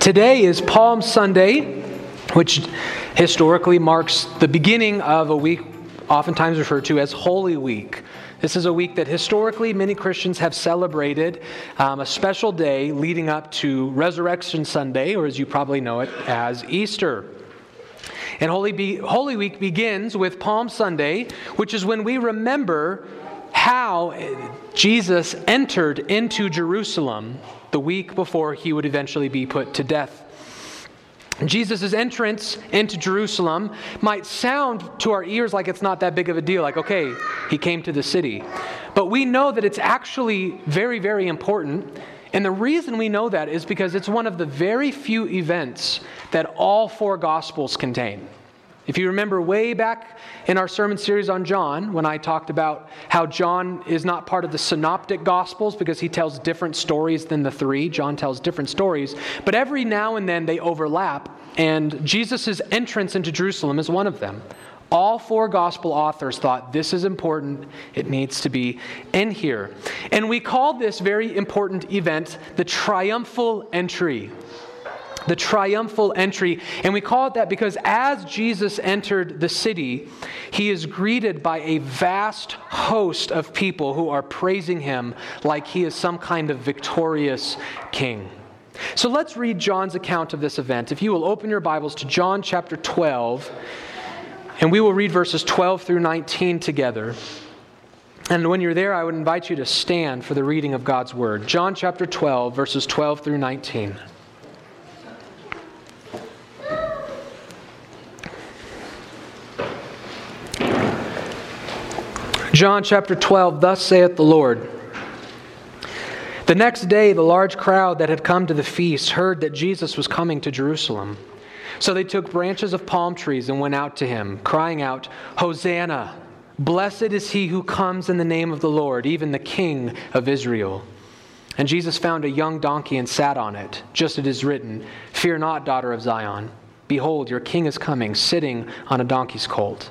Today is Palm Sunday, which historically marks the beginning of a week oftentimes referred to as Holy Week. This is a week that historically many Christians have celebrated a special day leading up to Resurrection Sunday, or as you probably know it, as Easter. And Holy Week begins with Palm Sunday, which is when we remember how Jesus entered into Jerusalem the week before he would eventually be put to death. Jesus' entrance into Jerusalem might sound to our ears like it's not that big of a deal, like, okay, he came to the city. But we know that it's actually very, very important. And the reason we know that is because it's one of the very few events that all four Gospels contain. If you remember way back in our sermon series on John, when I talked about how John is not part of the synoptic Gospels because he tells different stories than the three. John tells different stories, but every now and then they overlap, and Jesus' entrance into Jerusalem is one of them. All four Gospel authors thought this is important, it needs to be in here. And we call this very important event the triumphal entry. The triumphal entry. And we call it that because as Jesus entered the city, he is greeted by a vast host of people who are praising him like he is some kind of victorious king. So let's read John's account of this event. If you will open your Bibles to John chapter 12, and we will read verses 12 through 19 together. And when you're there, I would invite you to stand for the reading of God's Word. John chapter 12, verses 12 through 19. John chapter 12, thus saith the Lord. The next day, the large crowd that had come to the feast heard that Jesus was coming to Jerusalem. So they took branches of palm trees and went out to him, crying out, Hosanna! Blessed is he who comes in the name of the Lord, even the King of Israel. And Jesus found a young donkey and sat on it, just as it is written, Fear not, daughter of Zion. Behold, your king is coming, sitting on a donkey's colt.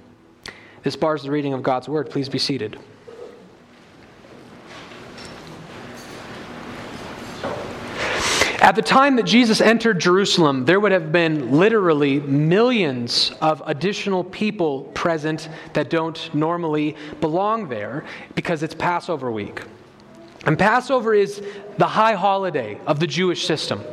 This bars the reading of God's Word. Please be seated. At the time that Jesus entered Jerusalem, there would have been literally millions of additional people present that don't normally belong there because it's Passover week. And Passover is the high holiday of the Jewish system.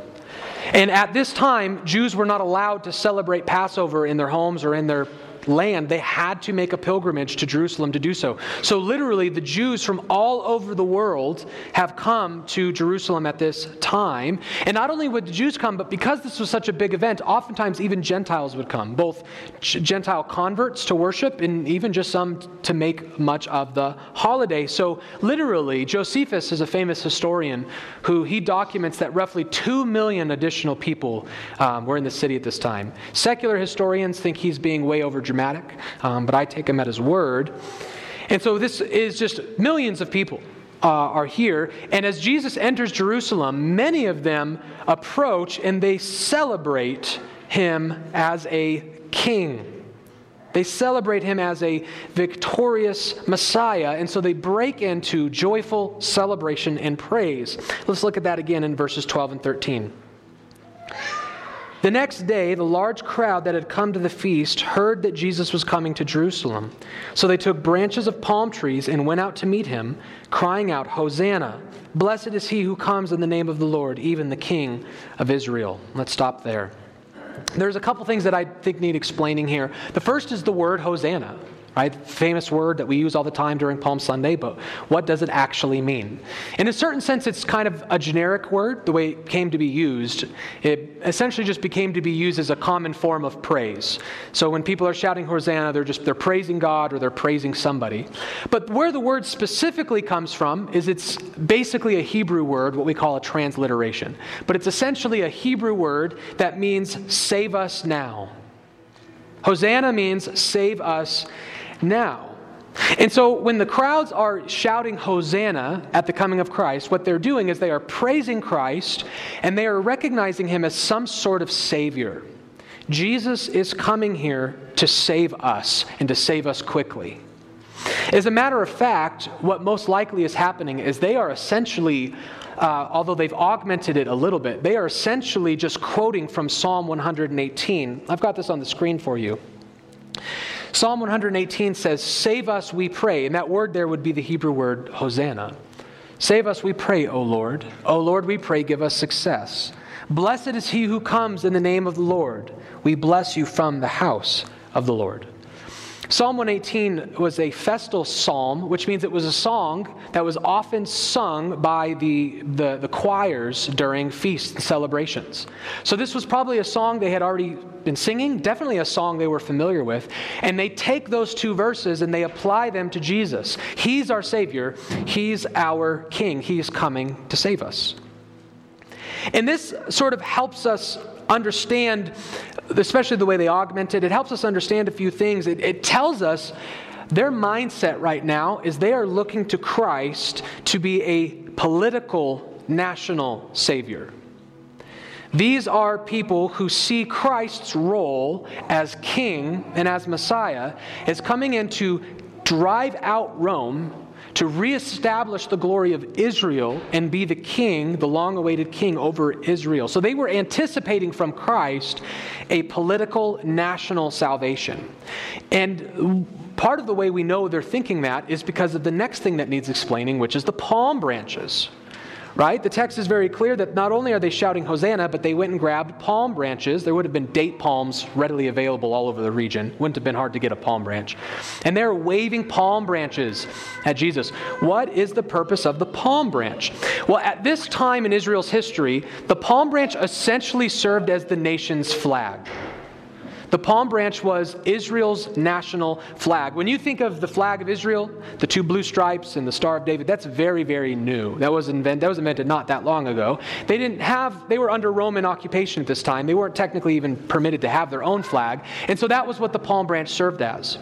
And at this time, Jews were not allowed to celebrate Passover in their homes or in their land. They had to make a pilgrimage to Jerusalem to do so. So literally, the Jews from all over the world have come to Jerusalem at this time. And not only would the Jews come, but because this was such a big event, oftentimes even Gentiles would come, both Gentile converts to worship and even just some to make much of the holiday. So literally, Josephus is a famous historian who he documents that roughly 2 million additional people were in the city at this time. Secular historians think he's being way over dramatic, but I take him at his word. And so this is just millions of people are here. And as Jesus enters Jerusalem, many of them approach and they celebrate him as a king. They celebrate him as a victorious Messiah. And so they break into joyful celebration and praise. Let's look at that again in verses 12 and 13. The next day, the large crowd that had come to the feast heard that Jesus was coming to Jerusalem. So they took branches of palm trees and went out to meet him, crying out, Hosanna! Blessed is he who comes in the name of the Lord, even the King of Israel. Let's stop there. There's a couple things that I think need explaining here. The first is the word Hosanna. right? Famous word that we use all the time during Palm Sunday, but what does it actually mean? In a certain sense, it's kind of a generic word, the way it came to be used. It essentially just became to be used as a common form of praise. So when people are shouting Hosanna, they're praising God or they're praising somebody. But where the word specifically comes from is it's basically a Hebrew word, what we call a transliteration. But it's essentially a Hebrew word that means save us now. Hosanna means save us now. And so when the crowds are shouting Hosanna at the coming of Christ, what they're doing is they are praising Christ and they are recognizing him as some sort of Savior. Jesus is coming here to save us and to save us quickly. As a matter of fact, what most likely is happening is they are essentially, although they've augmented it a little bit, they are essentially just quoting from Psalm 118. I've got this on the screen for you. Psalm 118 says, "Save us, we pray." And that word there would be the Hebrew word Hosanna. "Save us, we pray, O Lord. O Lord, we pray, give us success. Blessed is he who comes in the name of the Lord. We bless you from the house of the Lord." Psalm 118 was a festal psalm, which means it was a song that was often sung by the choirs during feasts and celebrations. So this was probably a song they had already been singing, definitely a song they were familiar with, and they take those two verses and they apply them to Jesus. He's our Savior. He's our King. He's coming to save us. And this sort of helps us understand, especially the way they augment it, it helps us understand a few things. It tells us their mindset right now is they are looking to Christ to be a political, national Savior. These are people who see Christ's role as King and as Messiah as coming in to drive out Rome, to reestablish the glory of Israel and be the king, the long-awaited king over Israel. So they were anticipating from Christ a political, national salvation. And part of the way we know they're thinking that is because of the next thing that needs explaining, which is the palm branches. Right? The text is very clear that not only are they shouting Hosanna, but they went and grabbed palm branches. There would have been date palms readily available all over the region. Wouldn't have been hard to get a palm branch. And they're waving palm branches at Jesus. What is the purpose of the palm branch? Well, at this time in Israel's history, the palm branch essentially served as the nation's flag. The palm branch was Israel's national flag. When you think of the flag of Israel, the two blue stripes and the Star of David, that's very, very new. That was invented not that long ago. They were under Roman occupation at this time. They weren't technically even permitted to have their own flag. And so that was what the palm branch served as.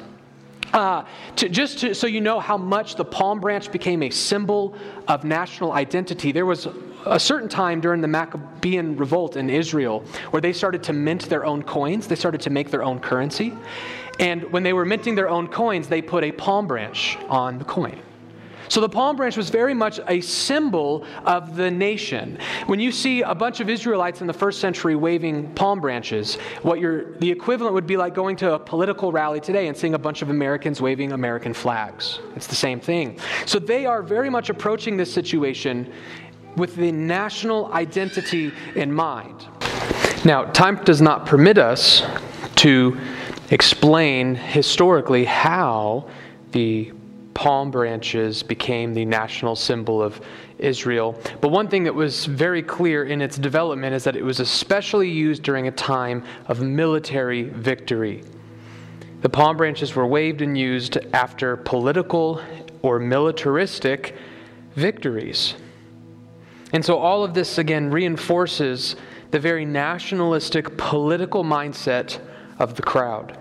So you know how much the palm branch became a symbol of national identity. There was a certain time during the Maccabean revolt in Israel where they started to mint their own coins. They started to make their own currency. And when they were minting their own coins, they put a palm branch on the coin. So the palm branch was very much a symbol of the nation. When you see a bunch of Israelites in the first century waving palm branches, the equivalent would be like going to a political rally today and seeing a bunch of Americans waving American flags. It's the same thing. So they are very much approaching this situation with the national identity in mind. Now, time does not permit us to explain historically how the palm branches became the national symbol of Israel. But one thing that was very clear in its development is that it was especially used during a time of military victory. The palm branches were waved and used after political or militaristic victories. And so all of this, again, reinforces the very nationalistic political mindset of the crowd.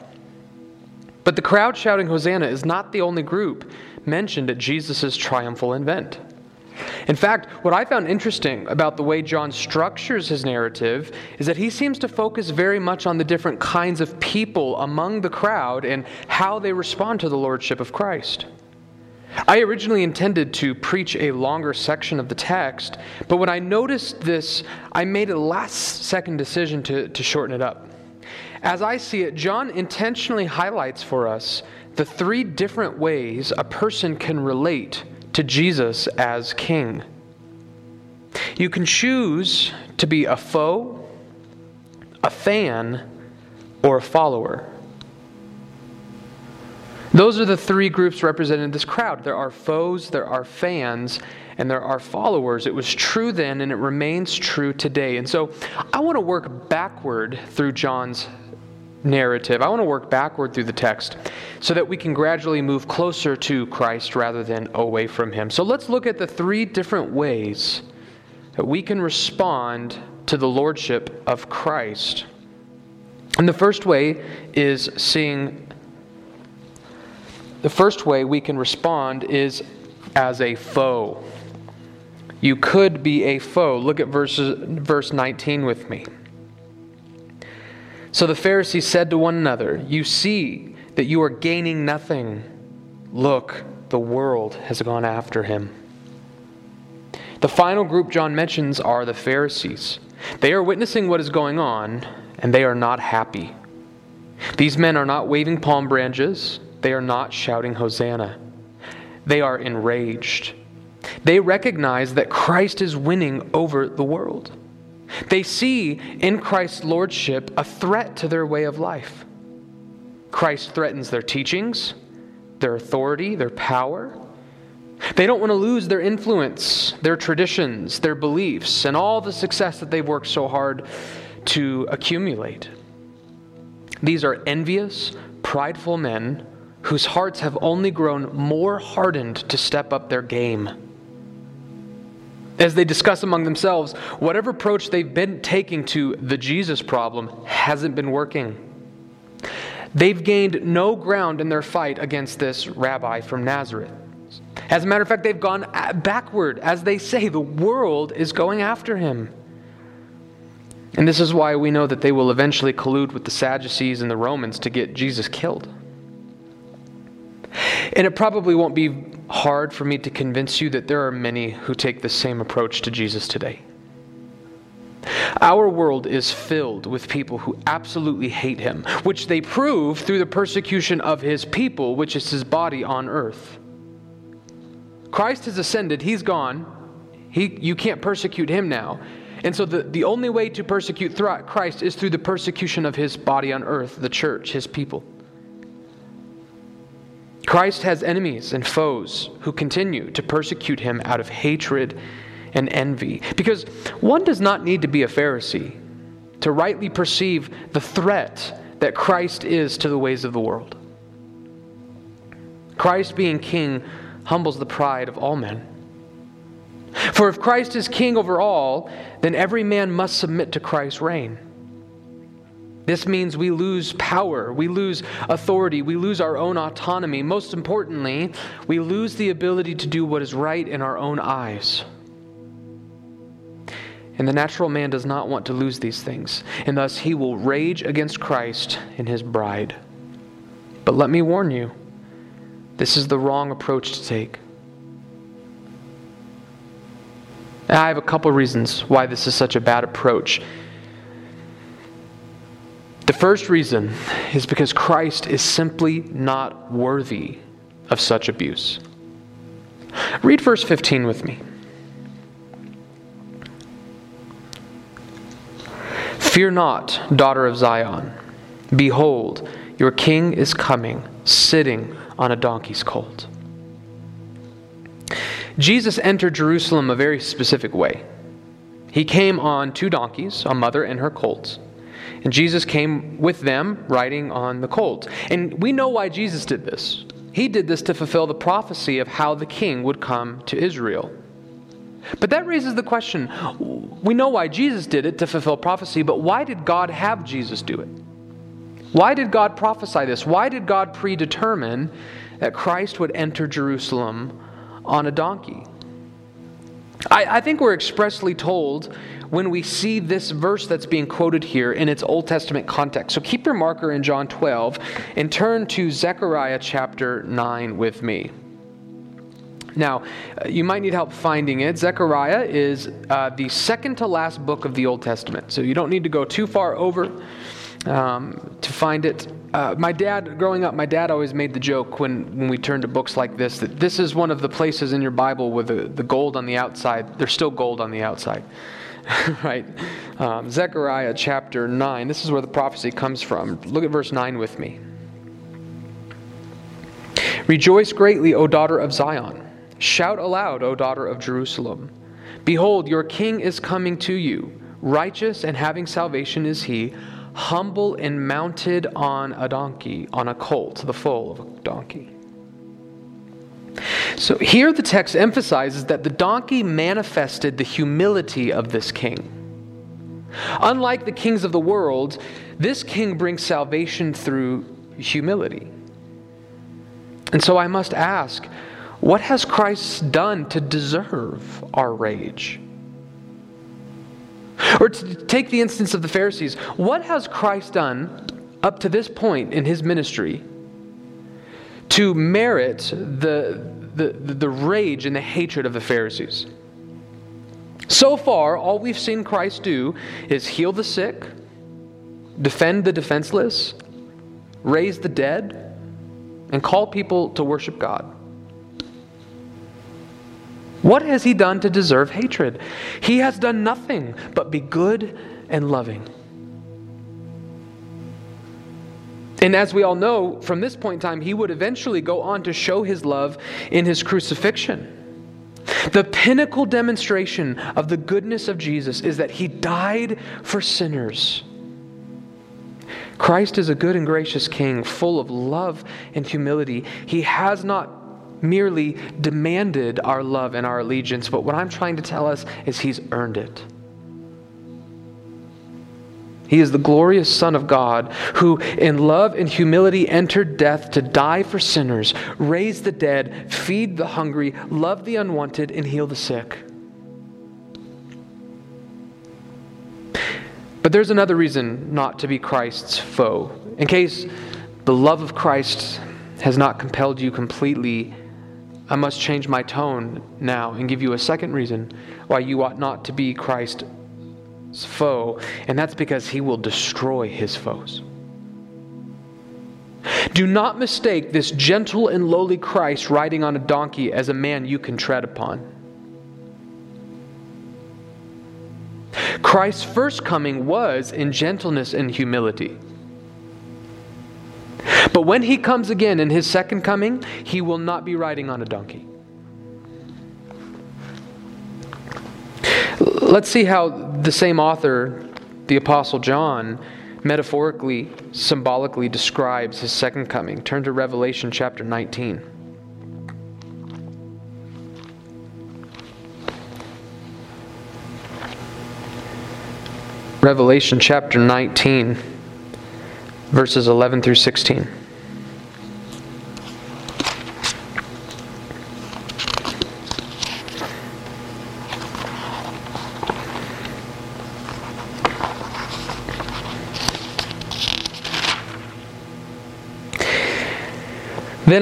But the crowd shouting Hosanna is not the only group mentioned at Jesus' triumphal event. In fact, what I found interesting about the way John structures his narrative is that he seems to focus very much on the different kinds of people among the crowd and how they respond to the lordship of Christ. I originally intended to preach a longer section of the text, but when I noticed this, I made a last-second decision to shorten it up. As I see it, John intentionally highlights for us the three different ways a person can relate to Jesus as King. You can choose to be a foe, a fan, or a follower. Those are the three groups represented in this crowd. There are foes, there are fans, and there are followers. It was true then, and it remains true today. And so I want to work backward through John's narrative. I want to work backward through the text so that we can gradually move closer to Christ rather than away from him. So let's look at the three different ways that we can respond to the lordship of Christ. And the first way is the first way we can respond is as a foe. You could be a foe. Look at verse 19 with me. So the Pharisees said to one another, "You see that you are gaining nothing. Look, the world has gone after him." The final group John mentions are the Pharisees. They are witnessing what is going on, and they are not happy. These men are not waving palm branches. They are not shouting Hosanna. They are enraged. They recognize that Christ is winning over the world. They see in Christ's lordship a threat to their way of life. Christ threatens their teachings, their authority, their power. They don't want to lose their influence, their traditions, their beliefs, and all the success that they've worked so hard to accumulate. These are envious, prideful men whose hearts have only grown more hardened to step up their game. As they discuss among themselves, whatever approach they've been taking to the Jesus problem hasn't been working. They've gained no ground in their fight against this rabbi from Nazareth. As a matter of fact, they've gone backward. As they say, the world is going after him. And this is why we know that they will eventually collude with the Sadducees and the Romans to get Jesus killed. And it probably won't be hard for me to convince you that there are many who take the same approach to Jesus today. Our world is filled with people who absolutely hate him, which they prove through the persecution of his people, which is his body on earth. Christ has ascended. He's gone. You can't persecute him now. And so the only way to persecute Christ is through the persecution of his body on earth, the church, his people. Christ has enemies and foes who continue to persecute him out of hatred and envy. Because one does not need to be a Pharisee to rightly perceive the threat that Christ is to the ways of the world. Christ being king humbles the pride of all men. For if Christ is king over all, then every man must submit to Christ's reign. This means we lose power, we lose authority, we lose our own autonomy. Most importantly, we lose the ability to do what is right in our own eyes. And the natural man does not want to lose these things, and thus he will rage against Christ and his bride. But let me warn you, this is the wrong approach to take. I have a couple reasons why this is such a bad approach. The first reason is because Christ is simply not worthy of such abuse. Read verse 15 with me. "Fear not, daughter of Zion. Behold, your king is coming, sitting on a donkey's colt." Jesus entered Jerusalem a very specific way. He came on two donkeys, a mother and her colts. And Jesus came with them riding on the colt. And we know why Jesus did this. He did this to fulfill the prophecy of how the king would come to Israel. But that raises the question, we know why Jesus did it to fulfill prophecy, but why did God have Jesus do it? Why did God prophesy this? Why did God predetermine that Christ would enter Jerusalem on a donkey? I think we're expressly told when we see this verse that's being quoted here in its Old Testament context. So keep your marker in John 12 and turn to Zechariah chapter 9 with me. Now, you might need help finding it. Zechariah is the second to last book of the Old Testament. So you don't need to go too far over to find it. Growing up, my dad always made the joke when we turned to books like this, that this is one of the places in your Bible where the gold on the outside, there's still gold on the outside, right? Zechariah chapter 9, this is where the prophecy comes from. Look at verse 9 with me. Rejoice greatly, O daughter of Zion. Shout aloud, O daughter of Jerusalem. Behold, your king is coming to you. Righteous and having salvation is he, humble and mounted on a donkey, on a colt, the foal of a donkey. So here the text emphasizes that the donkey manifested the humility of this king. Unlike the kings of the world, this king brings salvation through humility. And so I must ask, what has Christ done to deserve our rage? Or to take the instance of the Pharisees, what has Christ done up to this point in his ministry to merit the rage and the hatred of the Pharisees? So far, all we've seen Christ do is heal the sick, defend the defenseless, raise the dead, and call people to worship God. What has he done to deserve hatred? He has done nothing but be good and loving. And as we all know, from this point in time, he would eventually go on to show his love in his crucifixion. The pinnacle demonstration of the goodness of Jesus is that he died for sinners. Christ is a good and gracious king, full of love and humility. He has not merely demanded our love and our allegiance, but what I'm trying to tell us is he's earned it. He is the glorious Son of God who in love and humility entered death to die for sinners, raise the dead, feed the hungry, love the unwanted, and heal the sick. But there's another reason not to be Christ's foe. In case the love of Christ has not compelled you completely, I must change my tone now and give you a second reason why you ought not to be Christ's foe, and that's because he will destroy his foes. Do not mistake this gentle and lowly Christ riding on a donkey as a man you can tread upon. Christ's first coming was in gentleness and humility. But when he comes again in his second coming, he will not be riding on a donkey. Let's see how the same author, the Apostle John, metaphorically, symbolically describes his second coming. Turn to Revelation chapter 19. Revelation chapter 19, verses 11 through 16. Then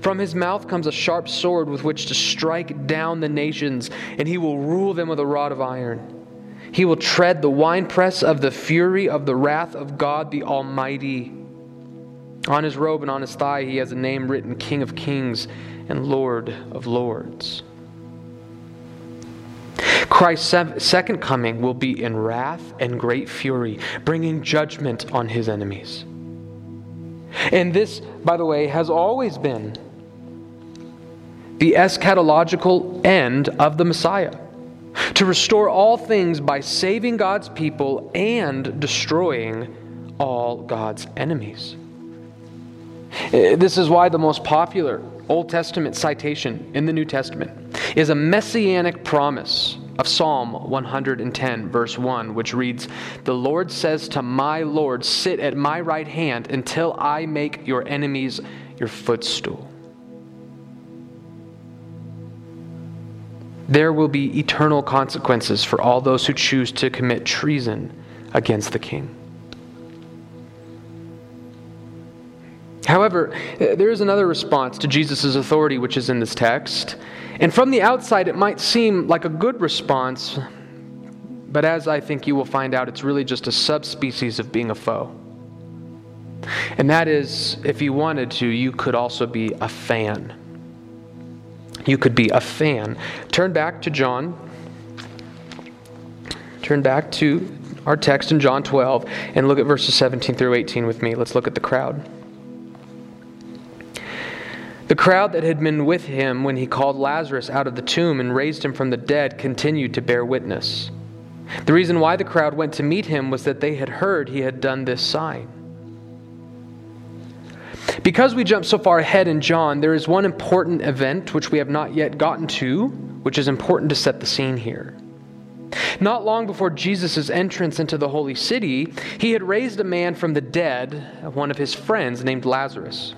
From his mouth comes a sharp sword with which to strike down the nations, and he will rule them with a rod of iron. He will tread the winepress of the fury of the wrath of God the Almighty. On his robe and on his thigh he has a name written, King of Kings and Lord of Lords. Christ's second coming will be in wrath and great fury, bringing judgment on his enemies. And this, by the way, has always been the eschatological end of the Messiah, to restore all things by saving God's people and destroying all God's enemies. This is why the most popular Old Testament citation in the New Testament is a messianic promise of Psalm 110, verse 1, which reads, "The Lord says to my Lord, sit at my right hand until I make your enemies your footstool." There will be eternal consequences for all those who choose to commit treason against the king. However, there is another response to Jesus' authority which is in this text. And from the outside, it might seem like a good response, but as I think you will find out, it's really just a subspecies of being a foe. And that is, if you wanted to, you could also be a fan. You could be a fan. Turn back to John. Turn back to our text in John 12 and look at verses 17 through 18 with me. Let's look at the crowd. The crowd that had been with him when he called Lazarus out of the tomb and raised him from the dead continued to bear witness. The reason why the crowd went to meet him was that they had heard he had done this sign. Because we jump so far ahead in John, there is one important event which we have not yet gotten to, which is important to set the scene here. Not long before Jesus' entrance into the holy city, he had raised a man from the dead, one of his friends named Lazarus.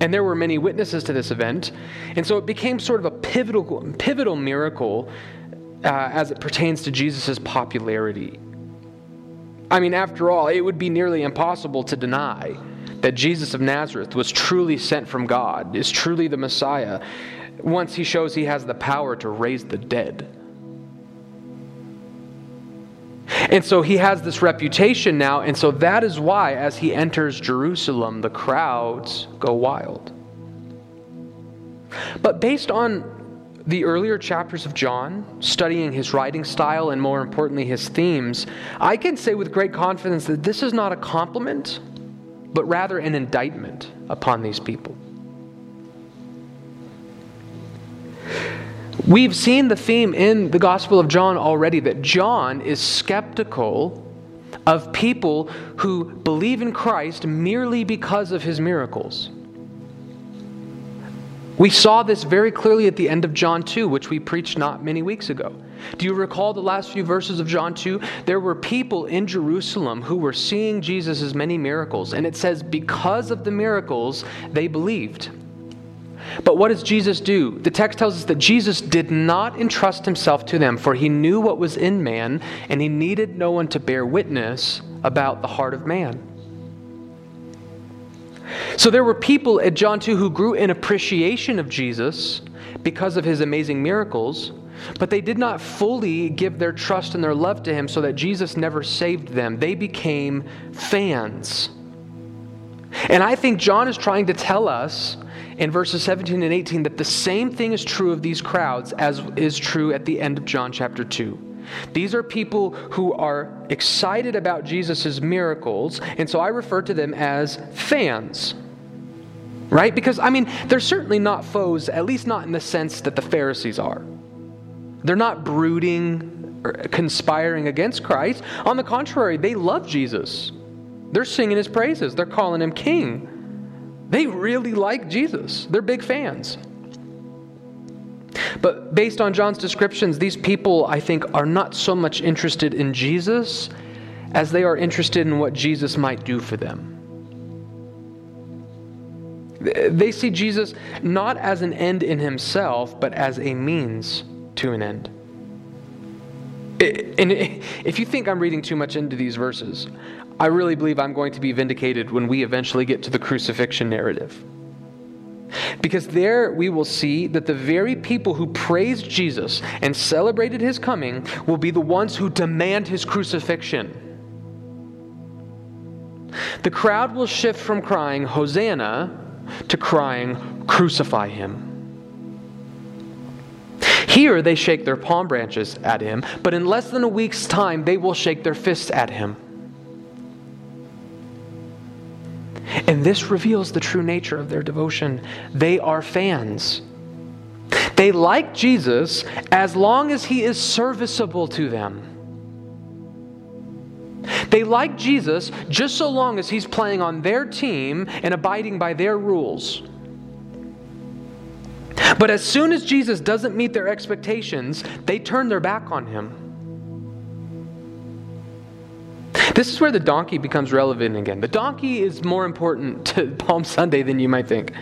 And there were many witnesses to this event, and so it became sort of a pivotal miracle as it pertains to Jesus' popularity. I mean, after all, it would be nearly impossible to deny that Jesus of Nazareth was truly sent from God, is truly the Messiah, once he shows he has the power to raise the dead. And so he has this reputation now, and so that is why as he enters Jerusalem, the crowds go wild. But based on the earlier chapters of John, studying his writing style and more importantly his themes, I can say with great confidence that this is not a compliment, but rather an indictment upon these people. We've seen the theme in the Gospel of John already, that John is skeptical of people who believe in Christ merely because of his miracles. We saw this very clearly at the end of John 2, which we preached not many weeks ago. Do you recall the last few verses of John 2? There were people in Jerusalem who were seeing Jesus' many miracles, and it says because of the miracles, they believed. But what does Jesus do? The text tells us that Jesus did not entrust himself to them, for he knew what was in man, and he needed no one to bear witness about the heart of man. So there were people at John 2 who grew in appreciation of Jesus because of his amazing miracles, but they did not fully give their trust and their love to him so that Jesus never saved them. They became fans. And I think John is trying to tell us in verses 17 and 18 that the same thing is true of these crowds as is true at the end of John chapter 2. These are people who are excited about Jesus' miracles, and so I refer to them as fans. Right? Because, I mean, they're certainly not foes, at least not in the sense that the Pharisees are. They're not brooding or conspiring against Christ. On the contrary, they love Jesus. They're singing his praises. They're calling him king. They really like Jesus. They're big fans. But based on John's descriptions, these people, I think, are not so much interested in Jesus as they are interested in what Jesus might do for them. They see Jesus not as an end in himself, but as a means to an end. And if you think I'm reading too much into these verses, I really believe I'm going to be vindicated when we eventually get to the crucifixion narrative. Because there we will see that the very people who praised Jesus and celebrated his coming will be the ones who demand his crucifixion. The crowd will shift from crying, Hosanna, to crying, crucify him. Here they shake their palm branches at him, but in less than a week's time they will shake their fists at him. And this reveals the true nature of their devotion. They are fans. They like Jesus as long as he is serviceable to them. They like Jesus just so long as he's playing on their team and abiding by their rules. But as soon as Jesus doesn't meet their expectations, they turn their back on him. This is where the donkey becomes relevant again. The donkey is more important to Palm Sunday than you might think.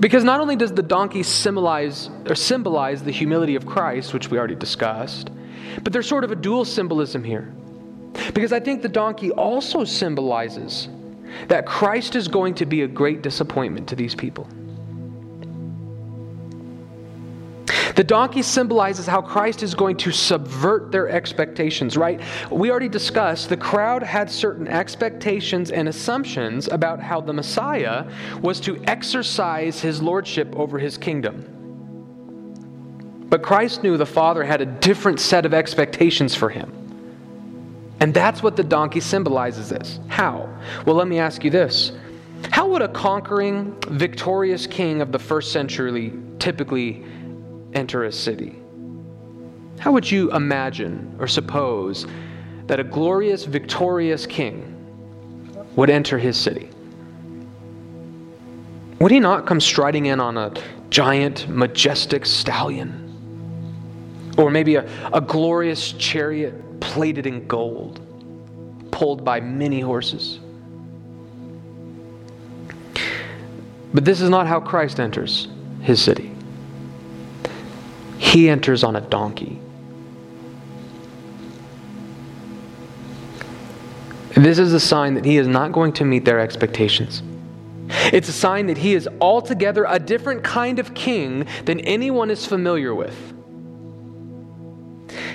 Because not only does the donkey symbolize the humility of Christ, which we already discussed, but there's sort of a dual symbolism here. Because I think the donkey also symbolizes that Christ is going to be a great disappointment to these people. The donkey symbolizes how Christ is going to subvert their expectations, right? We already discussed the crowd had certain expectations and assumptions about how the Messiah was to exercise his lordship over his kingdom. But Christ knew the Father had a different set of expectations for him. And that's what the donkey symbolizes this. How? Well, let me ask you this. How would a conquering, victorious king of the first century typically enter a city? How would you imagine or suppose that a glorious, victorious king would enter his city? Would he not come striding in on a giant, majestic stallion? Or maybe a glorious chariot plated in gold, pulled by many horses? But this is not how Christ enters his city. He enters on a donkey. This is a sign that he is not going to meet their expectations. It's a sign that he is altogether a different kind of king than anyone is familiar with.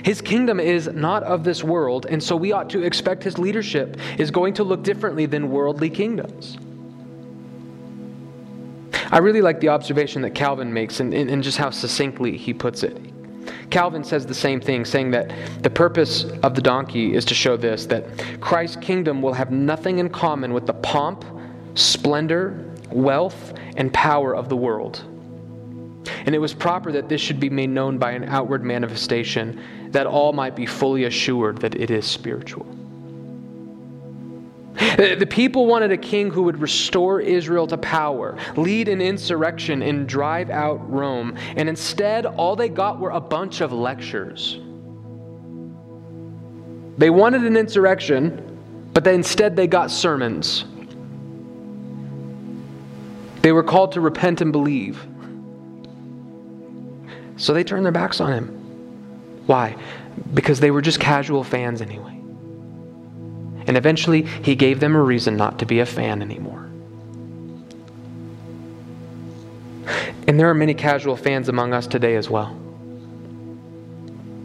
His kingdom is not of this world, and so we ought to expect his leadership is going to look differently than worldly kingdoms. I really like the observation that Calvin makes and just how succinctly he puts it. Calvin says the same thing, saying that the purpose of the donkey is to show this, that Christ's kingdom will have nothing in common with the pomp, splendor, wealth, and power of the world. And it was proper that this should be made known by an outward manifestation, that all might be fully assured that it is spiritual. The people wanted a king who would restore Israel to power, lead an insurrection, and drive out Rome. And instead, all they got were a bunch of lectures. They wanted an insurrection, but instead they got sermons. They were called to repent and believe. So they turned their backs on him. Why? Because they were just casual fans anyway. And eventually, he gave them a reason not to be a fan anymore. And there are many casual fans among us today as well.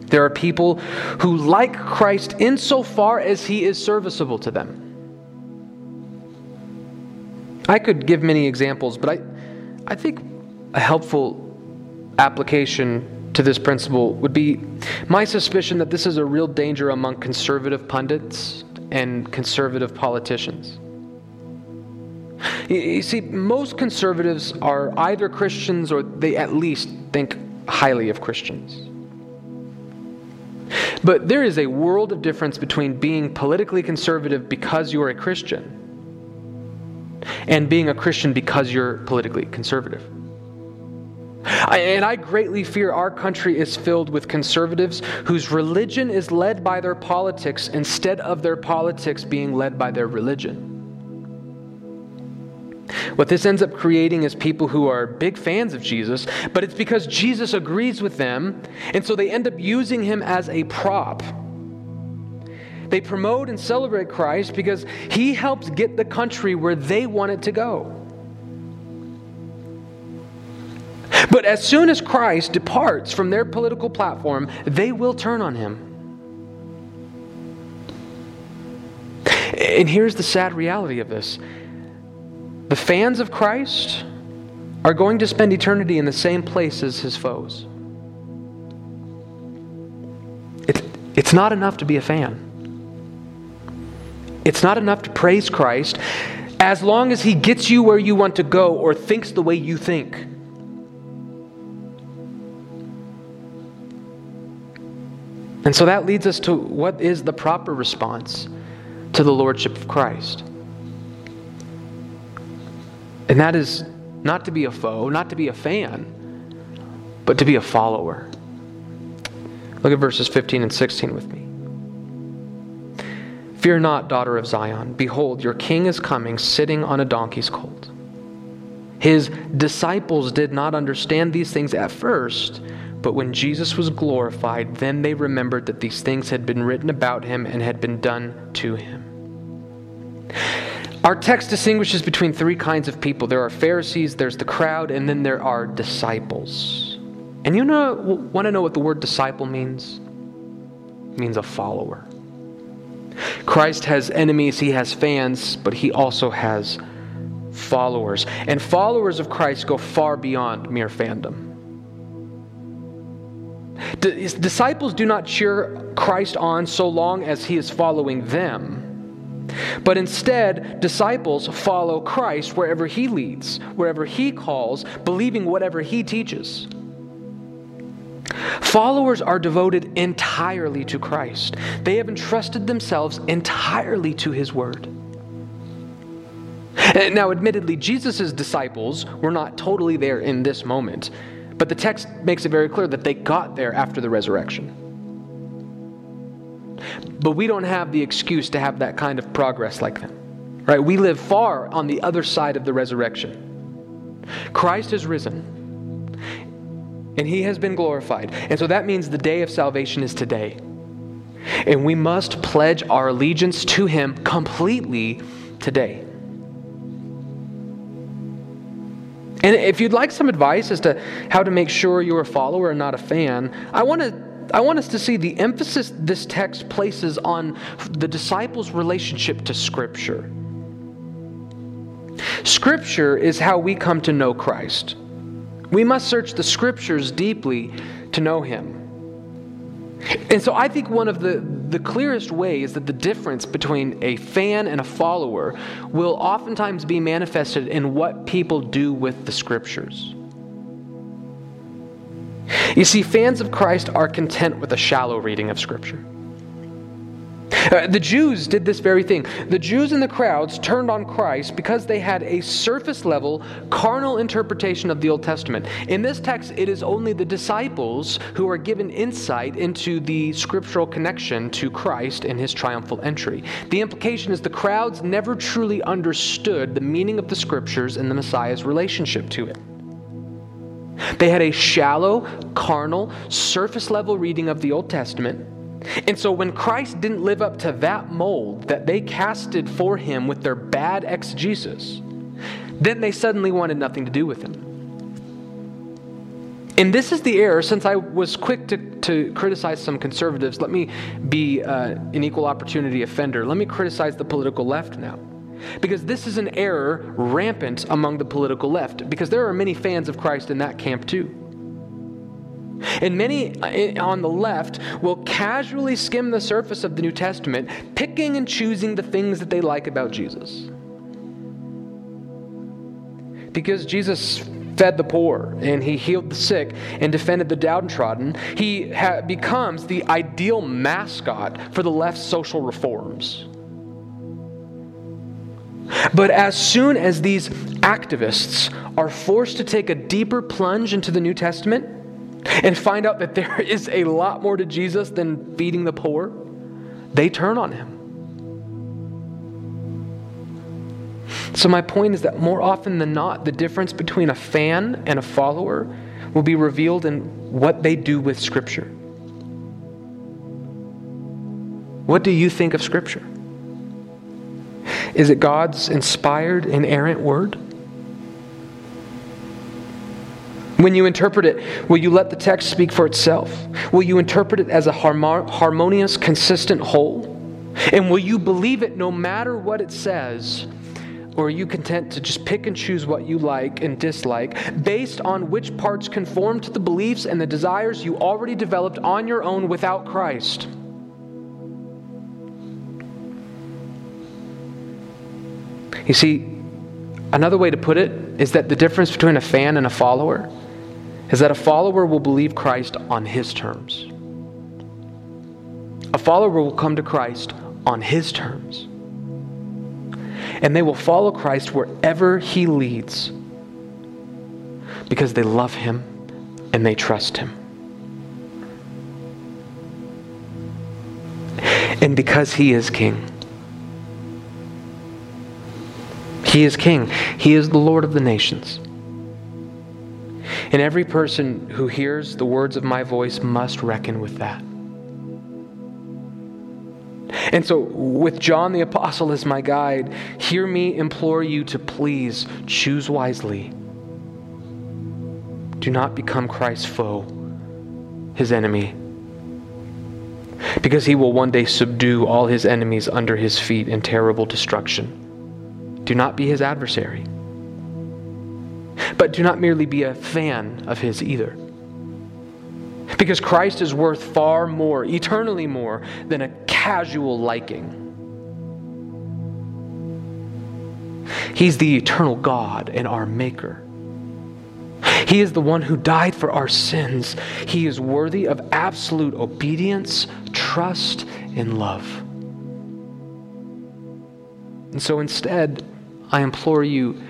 There are people who like Christ insofar as he is serviceable to them. I could give many examples, but I think a helpful application to this principle would be my suspicion that this is a real danger among conservative pundits and conservative politicians. You see, most conservatives are either Christians or they at least think highly of Christians. But there is a world of difference between being politically conservative because you're a Christian and being a Christian because you're politically conservative. And I greatly fear our country is filled with conservatives whose religion is led by their politics instead of their politics being led by their religion. What this ends up creating is people who are big fans of Jesus, but it's because Jesus agrees with them, and so they end up using him as a prop. They promote and celebrate Christ because he helps get the country where they want it to go. But as soon as Christ departs from their political platform, they will turn on him. And here's the sad reality of this. The fans of Christ are going to spend eternity in the same place as his foes. It's not enough to be a fan. It's not enough to praise Christ as long as he gets you where you want to go or thinks the way you think. And so that leads us to what is the proper response to the lordship of Christ. And that is not to be a foe, not to be a fan, but to be a follower. Look at verses 15 and 16 with me. Fear not, daughter of Zion. Behold, your king is coming, sitting on a donkey's colt. His disciples did not understand these things at first, but when Jesus was glorified, then they remembered that these things had been written about him and had been done to him. Our text distinguishes between three kinds of people. There are Pharisees, there's the crowd, and then there are disciples. And you know, want to know what the word disciple means? It means a follower. Christ has enemies, he has fans, but he also has followers. And followers of Christ go far beyond mere fandom. Disciples do not cheer Christ on so long as he is following them. But instead, disciples follow Christ wherever he leads, wherever he calls, believing whatever he teaches. Followers are devoted entirely to Christ. They have entrusted themselves entirely to his word. Now, admittedly, Jesus' disciples were not totally there in this moment, but the text makes it very clear that they got there after the resurrection. But we don't have the excuse to have that kind of progress like them, right? We live far on the other side of the resurrection. Christ has risen, and he has been glorified. And so that means the day of salvation is today. And we must pledge our allegiance to him completely today. And if you'd like some advice as to how to make sure you're a follower and not a fan, I want us to see the emphasis this text places on the disciples' relationship to Scripture. Scripture is how we come to know Christ. We must search the Scriptures deeply to know him. And so I think one of the clearest ways that the difference between a fan and a follower will oftentimes be manifested in what people do with the Scriptures. You see, fans of Christ are content with a shallow reading of Scripture. The Jews did this very thing. The Jews and the crowds turned on Christ because they had a surface-level, carnal interpretation of the Old Testament. In this text, it is only the disciples who are given insight into the scriptural connection to Christ and his triumphal entry. The implication is the crowds never truly understood the meaning of the Scriptures and the Messiah's relationship to it. They had a shallow, carnal, surface-level reading of the Old Testament. And so when Christ didn't live up to that mold that they casted for him with their bad exegesis, then they suddenly wanted nothing to do with him. And this is the error. Since I was quick to criticize some conservatives, let me be an equal opportunity offender. Let me criticize the political left now. Because this is an error rampant among the political left, because there are many fans of Christ in that camp too. And many on the left will casually skim the surface of the New Testament, picking and choosing the things that they like about Jesus. Because Jesus fed the poor, and he healed the sick, and defended the downtrodden, he becomes the ideal mascot for the left's social reforms. But as soon as these activists are forced to take a deeper plunge into the New Testament, and find out that there is a lot more to Jesus than feeding the poor, they turn on him. So my point is that more often than not, the difference between a fan and a follower will be revealed in what they do with Scripture. What do you think of Scripture? Is it God's inspired, inerrant word? When you interpret it, will you let the text speak for itself? Will you interpret it as a harmonious, consistent whole? And will you believe it no matter what it says? Or are you content to just pick and choose what you like and dislike based on which parts conform to the beliefs and the desires you already developed on your own without Christ? You see, another way to put it is that the difference between a fan and a follower is that a follower will believe Christ on his terms. A follower will come to Christ on his terms. And they will follow Christ wherever he leads because they love him and they trust him. And because he is king. He is king. He is the Lord of the nations. And every person who hears the words of my voice must reckon with that. And so with John the Apostle as my guide, hear me implore you to please choose wisely. Do not become Christ's foe, his enemy, because he will one day subdue all his enemies under his feet in terrible destruction. Do not be his adversary, but do not merely be a fan of his either. Because Christ is worth far more, eternally more, than a casual liking. He's the eternal God and our Maker. He is the one who died for our sins. He is worthy of absolute obedience, trust, and love. And so instead, I implore you,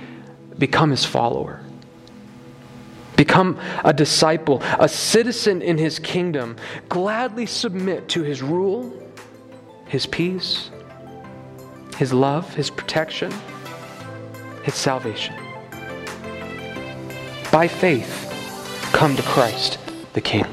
become his follower. Become a disciple, a citizen in his kingdom. Gladly submit to his rule, his peace, his love, his protection, his salvation. By faith, come to Christ the King.